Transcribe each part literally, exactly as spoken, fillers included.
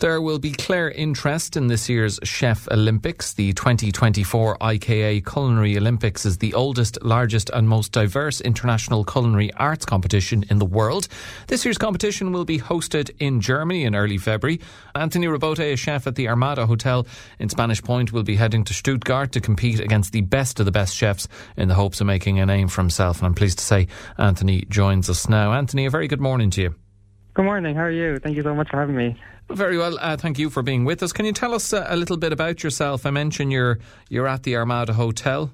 There will be clear interest in this year's Chef Olympics. The twenty twenty-four I K A Culinary Olympics is the oldest, largest and most diverse international culinary arts competition in the world. This year's competition will be hosted in Germany in early February. Anthony Rebote, a chef at the Armada Hotel in Spanish Point, will be heading to Stuttgart to compete against the best of the best chefs in the hopes of making a name for himself. And I'm pleased to say Anthony joins us now. Anthony, a very good morning to you. Good morning, how are you? Thank you so much for having me. Very well, uh, thank you for being with us. Can you tell us a, a little bit about yourself? I mentioned you're you're at the Armada Hotel.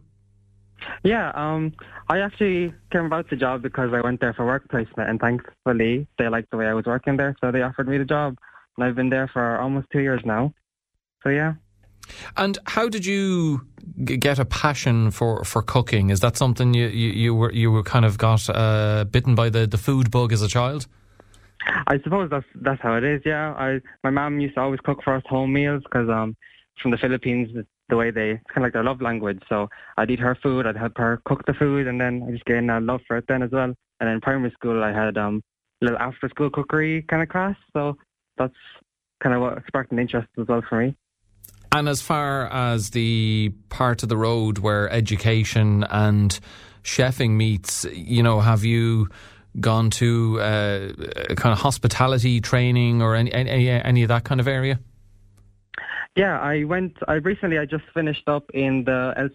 Yeah, um, I actually came about the job because I went there for work placement, and thankfully they liked the way I was working there, so they offered me the job, and I've been there for almost two years now. So yeah. And how did you g- get a passion for, for cooking? Is that something you, you, you were you were kind of got uh, bitten by the, the food bug as a child? I suppose that's that's how it is, yeah. I My mum used to always cook for us home meals because um, from the Philippines, the way they, it's kind of like their love language. So I'd eat her food, I'd help her cook the food, and then I just gained a love for it then as well. And in primary school, I had um, a little after-school cookery kind of class. So that's kind of what sparked an interest as well for me. And as far as the part of the road where education and chefing meets, you know, have you gone to uh, kind of hospitality training or any, any any of that kind of area? Yeah, I went. I recently I just finished up in the L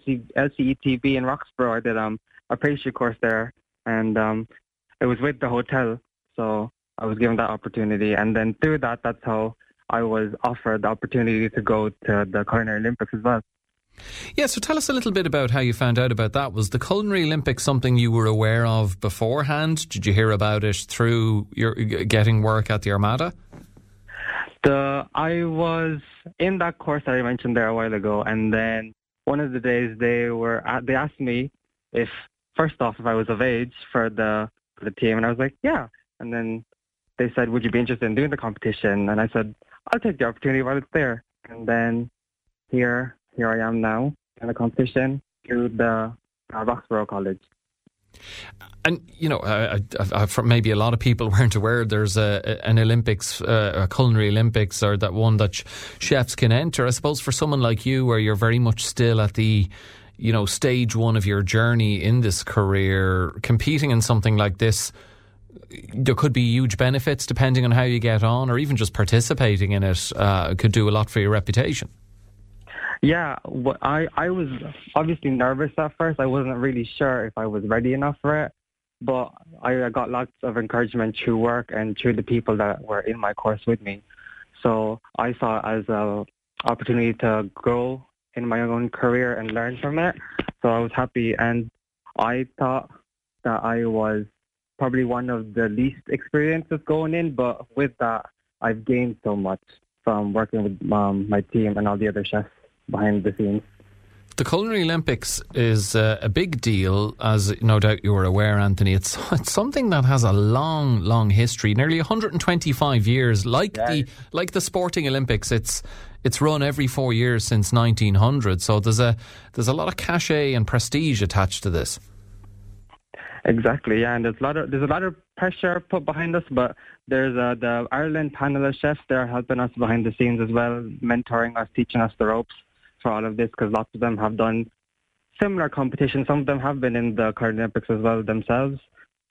C E T B in Roxborough. I did um, a pastry course there, and um, it was with the hotel, so I was given that opportunity. And then through that, that's how I was offered the opportunity to go to the Culinary Olympics as well. Yeah, so tell us a little bit about how you found out about that. Was the Culinary Olympics something you were aware of beforehand? Did you hear about it through your getting work at the Armada? The, I was in that course that I mentioned there a while ago, and then one of the days they were they asked me if, first off, if I was of age for the for the team, and I was like, yeah. And then they said, would you be interested in doing the competition? And I said, I'll take the opportunity while it's there. And then here... Here I am now in a competition through the uh, Roxborough College. And, you know, I, I, I, maybe a lot of people weren't aware there's a, an Olympics, uh, a culinary Olympics, or that one that sh- chefs can enter. I suppose for someone like you, where you're very much still at the, you know, stage one of your journey in this career, competing in something like this, there could be huge benefits depending on how you get on, or even just participating in it uh, could do a lot for your reputation. Yeah, I, I was obviously nervous at first. I wasn't really sure if I was ready enough for it, but I got lots of encouragement through work and through the people that were in my course with me. So I saw it as an opportunity to grow in my own career and learn from it. So I was happy, and I thought that I was probably one of the least experienced going in, but with that, I've gained so much from working with um, my team and all the other chefs behind the scenes. The Culinary Olympics is uh, a big deal, as no doubt you were aware, Anthony. It's, it's something that has a long, long history, nearly one hundred twenty-five years. Like yes. the like the Sporting Olympics, it's it's run every four years since nineteen hundred. So there's a there's a lot of cachet and prestige attached to this. Exactly, yeah, and there's a lot of there's a lot of pressure put behind us, but there's uh, the Ireland panel of chefs. They're helping us behind the scenes as well, mentoring us, teaching us the ropes for all of this, because lots of them have done similar competitions. Some of them have been in the current Olympics as well themselves,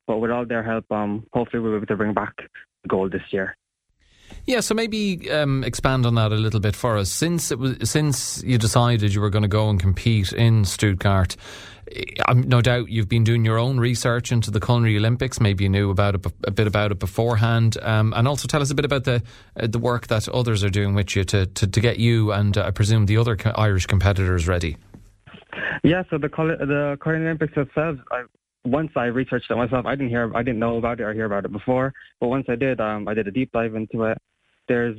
but with all their help, um, hopefully we'll be able to bring back gold this year. Yeah, so maybe um, expand on that a little bit for us. Since it was, since you decided you were going to go and compete in Stuttgart, I'm no doubt you've been doing your own research into the Culinary Olympics. Maybe you knew about it, a bit about it beforehand, um, and also tell us a bit about the uh, the work that others are doing with you to to, to get you and uh, I presume the other co- Irish competitors ready. Yeah, so the the Culinary Olympics itself, I, once I researched it myself, I didn't hear, I didn't know about it or hear about it before. But once I did, um, I did a deep dive into it. There's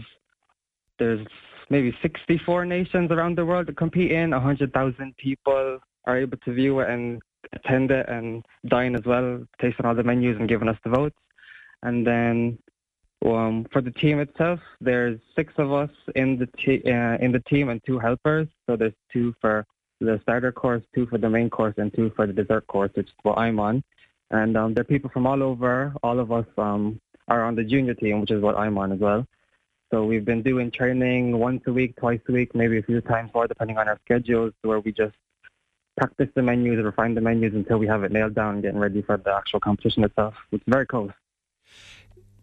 there's maybe sixty-four nations around the world that compete in. one hundred thousand people are able to view it and attend it and dine as well, tasting all the menus and giving us the votes. And then um, for the team itself, there's six of us in the te- uh, in the team and two helpers. So there's two for the starter course, two for the main course, and two for the dessert course, which is what I'm on. And um, there are people from all over. All of us um, are on the junior team, which is what I'm on as well. So we've been doing training once a week, twice a week, maybe a few times more, depending on our schedules, where we just practice the menus, refine the menus until we have it nailed down, getting ready for the actual competition itself. It's very close.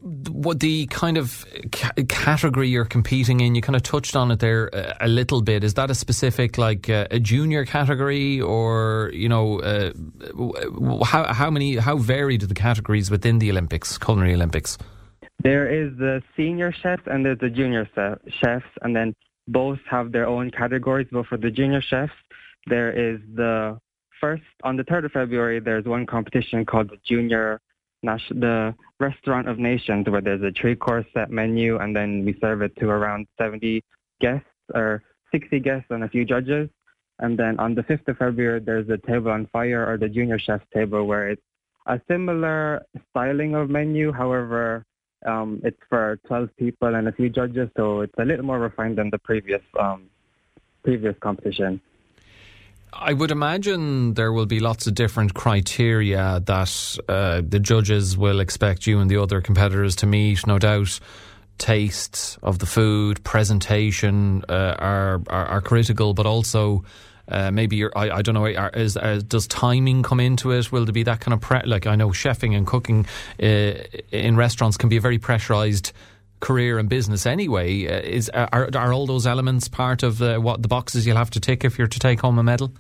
What the kind of c- category you're competing in, you kind of touched on it there a, a little bit. Is that a specific, like uh, a junior category, or, you know, uh, how how many, how varied are the categories within the Olympics, Culinary Olympics? There is the senior chefs and there's the junior chefs, and then both have their own categories. But for the junior chefs, there is the first, on the third of February, there's one competition called the Junior the Restaurant of Nations, where there's a three-course set menu, and then we serve it to around seventy guests or sixty guests and a few judges. And then on the fifth of February, there's the Table on Fire, or the Junior Chef's Table, where it's a similar styling of menu. However, um, it's for twelve people and a few judges, so it's a little more refined than the previous um, previous competition. I would imagine there will be lots of different criteria that uh, the judges will expect you and the other competitors to meet, no doubt. Tastes of the food, presentation uh, are, are are critical, but also uh, maybe you're, I, I don't know, are, is, are, does timing come into it? Will there be that kind of pre- like I know chefing and cooking uh, in restaurants can be a very pressurized career and business anyway. Is are, are all those elements part of uh, what the boxes you'll have to tick if you're to take home a medal?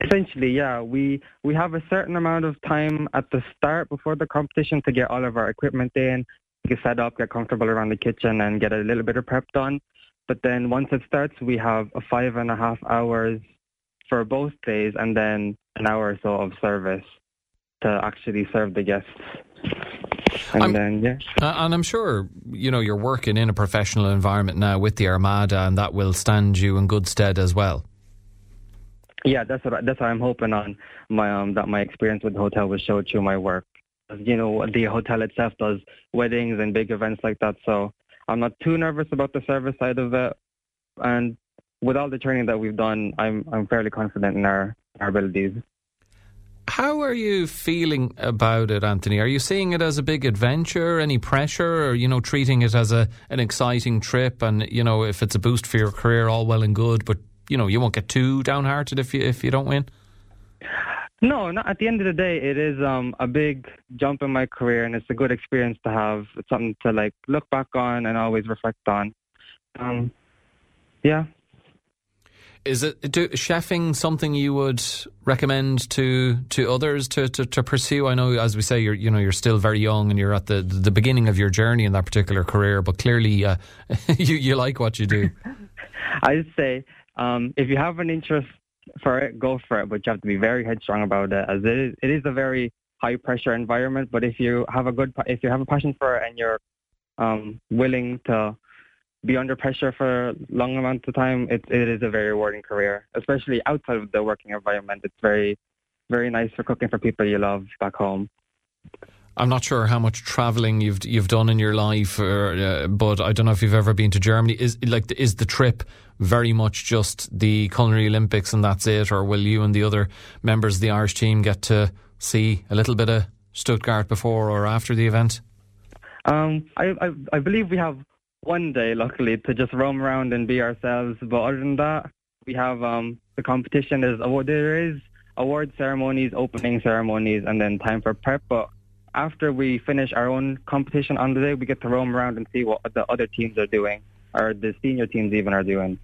Essentially, yeah. We we have a certain amount of time at the start before the competition to get all of our equipment in, get set up, get comfortable around the kitchen, and get a little bit of prep done. But then once it starts, we have a five and a half hours for both days, and then an hour or so of service to actually serve the guests. And I'm, then, yeah. Uh, and I'm sure, you know, you're working in a professional environment now with the Armada, and that will stand you in good stead as well. Yeah, that's what, that's what I'm hoping on, my um, that my experience with the hotel will show through my work. You know, the hotel itself does weddings and big events like that, so I'm not too nervous about the service side of it. And with all the training that we've done, I'm I'm fairly confident in our, our abilities. How are you feeling about it, Anthony? Are you seeing it as a big adventure, any pressure, or, you know, treating it as a an exciting trip? And, you know, if it's a boost for your career, all well and good, but, you know, you won't get too downhearted if you if you don't win? No, not at the end of the day, it is um, a big jump in my career, and it's a good experience to have. It's something to, like, look back on and always reflect on. Um, yeah. Is it do, chefing something you would recommend to to others to, to, to pursue? I know, as we say, you're you know you're still very young and you're at the the beginning of your journey in that particular career. But clearly, uh, you you like what you do. I'd say um, if you have an interest for it, go for it. But you have to be very headstrong about it, as it is it is a very high pressure environment. But if you have a good if you have a passion for it and you're um, willing to be under pressure for a long amount of time, it, it is a very rewarding career, especially outside of the working environment. It's very, very nice for cooking for people you love back home. I'm not sure how much travelling you've you've done in your life, or, uh, but I don't know if you've ever been to Germany. Is like is the trip very much just the Culinary Olympics and that's it, or will you and the other members of the Irish team get to see a little bit of Stuttgart before or after the event? Um, I, I I believe we have one day, luckily, to just roam around and be ourselves. But other than that, we have um, the competition. There's, there is award ceremonies, opening ceremonies, and then time for prep. But after we finish our own competition on the day, we get to roam around and see what the other teams are doing, or the senior teams even are doing.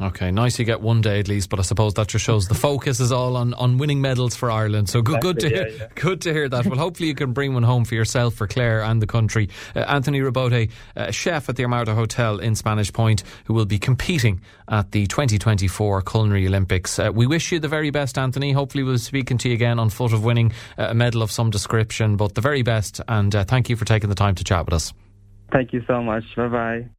Okay, nice you get one day at least, but I suppose that just shows the focus is all on, on winning medals for Ireland. So good, good to hear, yeah, yeah. good to hear that. Well, hopefully you can bring one home for yourself, for Clare and the country. Uh, Anthony Rebote, uh, chef at the Armada Hotel in Spanish Point, who will be competing at the twenty twenty-four Culinary Olympics. Uh, we wish you the very best, Anthony. Hopefully we'll be speaking to you again on foot of winning a medal of some description, but the very best. And uh, thank you for taking the time to chat with us. Thank you so much. Bye-bye.